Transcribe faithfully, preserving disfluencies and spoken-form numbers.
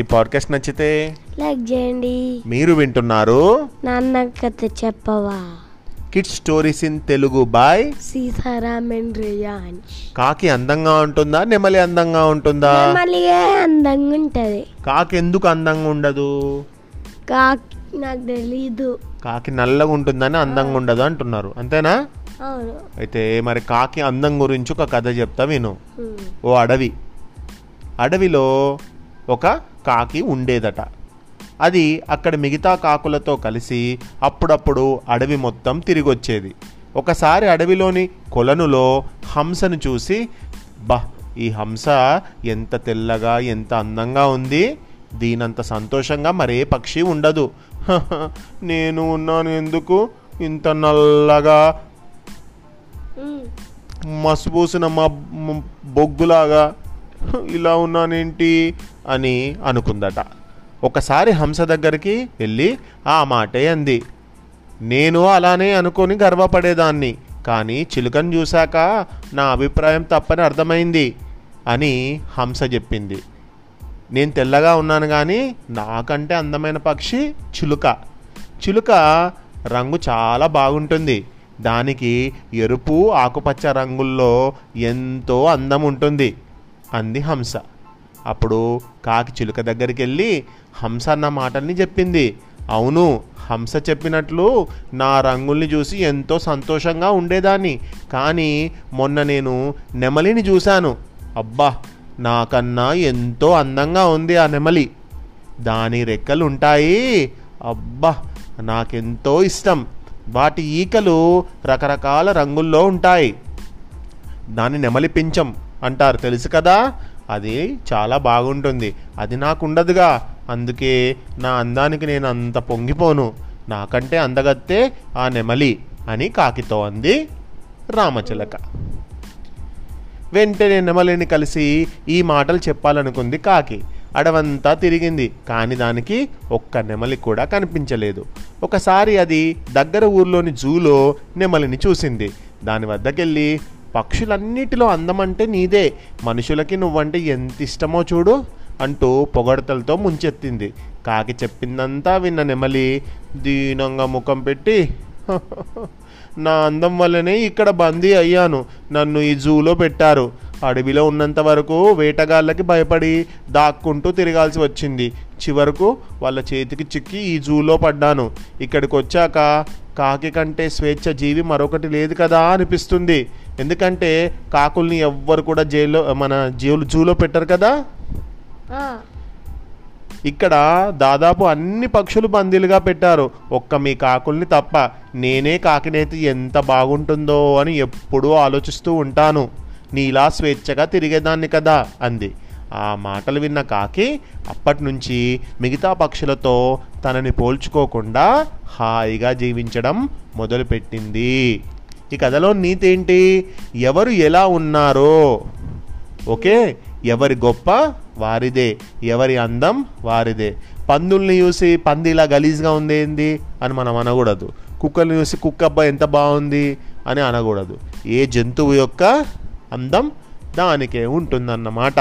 ఈ పాడ్‌కాస్ట్ నచ్చితే లైక్ చేయండి. మీరు వింటున్నారు నాన్న కథ చెప్పవా, kids stories in Telugu by Sitaram and Riyans. కాకి అందంగా ఉంటుందా, నెమలి అందంగా ఉంటుందా? నెమలియే అందంగా ఉంటది. కాకి ఎందుకు అందంగా ఉండదు? కాకి నాకు తెలీదు. కాకి నల్లగా ఉంటుందని అందంగా ఉండదు అంటున్నారు, అంతేనా? అవును. అయితే మరి కాకి అందం గురించి ఒక కథ చెప్తా విను. ఓ అడవి, అడవిలో ఒక కాకి ఉండేదట. అది అక్కడ మిగతా కాకులతో కలిసి అప్పుడప్పుడు అడవి మొత్తం తిరిగి వచ్చేది. ఒకసారి అడవిలోని కొలనులో హంసను చూసి, బా ఈ హంస ఎంత తెల్లగా ఎంత అందంగా ఉంది, దీనంత సంతోషంగా మరే పక్షి ఉండదు, నేను ఉన్నాను ఎందుకు ఇంత నల్లగా మసిపూసిన మా బొగ్గులాగా ఇలా ఉన్నానేంటి అని అనుకుందట. ఒకసారి హంస దగ్గరికి వెళ్ళి ఆ మాటే అంది, నేను అలానే అనుకొని గర్వపడేదాన్ని, కానీ చిలుకను చూశాక నా అభిప్రాయం తప్పని అర్థమైంది అని హంస చెప్పింది. నేను తెల్లగా ఉన్నాను కానీ నాకంటే అందమైన పక్షి చిలుక. చిలుక రంగు చాలా బాగుంటుంది, దానికి ఎరుపు ఆకుపచ్చ రంగుల్లో ఎంతో అందం ఉంటుంది అంది హంస. అప్పుడు కాకి చిలుక దగ్గరికి వెళ్ళి హంస అన్న మాటల్ని చెప్పింది. అవును, హంస చెప్పినట్లు నా రంగుల్ని చూసి ఎంతో సంతోషంగా ఉండేదాన్ని, కానీ మొన్న నేను నెమలిని చూశాను, అబ్బా నాకన్నా ఎంతో అందంగా ఉంది ఆ నెమలి, దాని రెక్కలు ఉంటాయి, అబ్బా నాకెంతో ఇష్టం, వాటి ఈకలు రకరకాల రంగుల్లో ఉంటాయి, దాన్ని నెమలి పించం అంటారు తెలుసు కదా, అది చాలా బాగుంటుంది, అది నాకు ఉండదుగా, అందుకే నా అందానికి నేను అంత పొంగిపోను, నాకంటే అందగత్తే ఆ నెమలి అని కాకితో అంది రామచిలక. వెంటనే నెమలిని కలిసి ఈ మాటలు చెప్పాలనుకుంది కాకి. అడవంతా తిరిగింది, కానీ దానికి ఒక్క నెమలి కూడా కనిపించలేదు. ఒకసారి అది దగ్గర ఊర్లోని జూలో నెమలిని చూసింది. దాని వద్దకెళ్ళి, పక్షులన్నిటిలో అందమంటే నీదే, మనుషులకి నువ్వంటే ఎంత ఇష్టమో చూడు అంటూ పొగడతలతో ముంచెత్తింది. కాకి చెప్పిందంతా విన్న నెమలి దీనంగా ముఖం పెట్టి, నా అందం వల్లనే ఇక్కడ బందీ అయ్యాను, నన్ను ఈ జూలో పెట్టారు, అడవిలో ఉన్నంత వరకు వేటగాళ్ళకి భయపడి దాక్కుంటూ తిరగాల్సి వచ్చింది, చివరకు వాళ్ళ చేతికి చిక్కి ఈ జూలో పడ్డాను, ఇక్కడికి వచ్చాక కాకి కంటే స్వేచ్ఛ జీవి మరొకటి లేదు కదా అనిపిస్తుంది, ఎందుకంటే కాకుల్ని ఎవ్వరు కూడా జైల్లో మన జీవులు జూలో పెట్టరు కదా, ఇక్కడ దాదాపు అన్ని పక్షులు బందీలుగా పెట్టారు, ఒక్క మీ కాకుల్ని తప్ప, నేనే కాకినైతే ఎంత బాగుంటుందో అని ఎప్పుడూ ఆలోచిస్తూ ఉంటాను, నీలా స్వేచ్ఛగా తిరిగేదాన్ని కదా అంది. ఆ మాటలు విన్న కాకి అప్పటి నుంచి మిగతా పక్షులతో తనని పోల్చుకోకుండా హాయిగా జీవించడం మొదలుపెట్టింది. ఈ కథలో నీతి ఏంటి? ఎవరు ఎలా ఉన్నారో ఓకే, ఎవరి గొప్ప వారిదే, ఎవరి అందం వారిదే. పందుల్ని చూసి పంది ఇలా గలీజ్గా ఉంది ఏంది అని మనం అనకూడదు, కుక్కల్ని చూసి కుక్క అబ్బా ఎంత బాగుంది అని అనకూడదు, ఏ జంతువు యొక్క అందం దానికే ఉంటుందన్నమాట.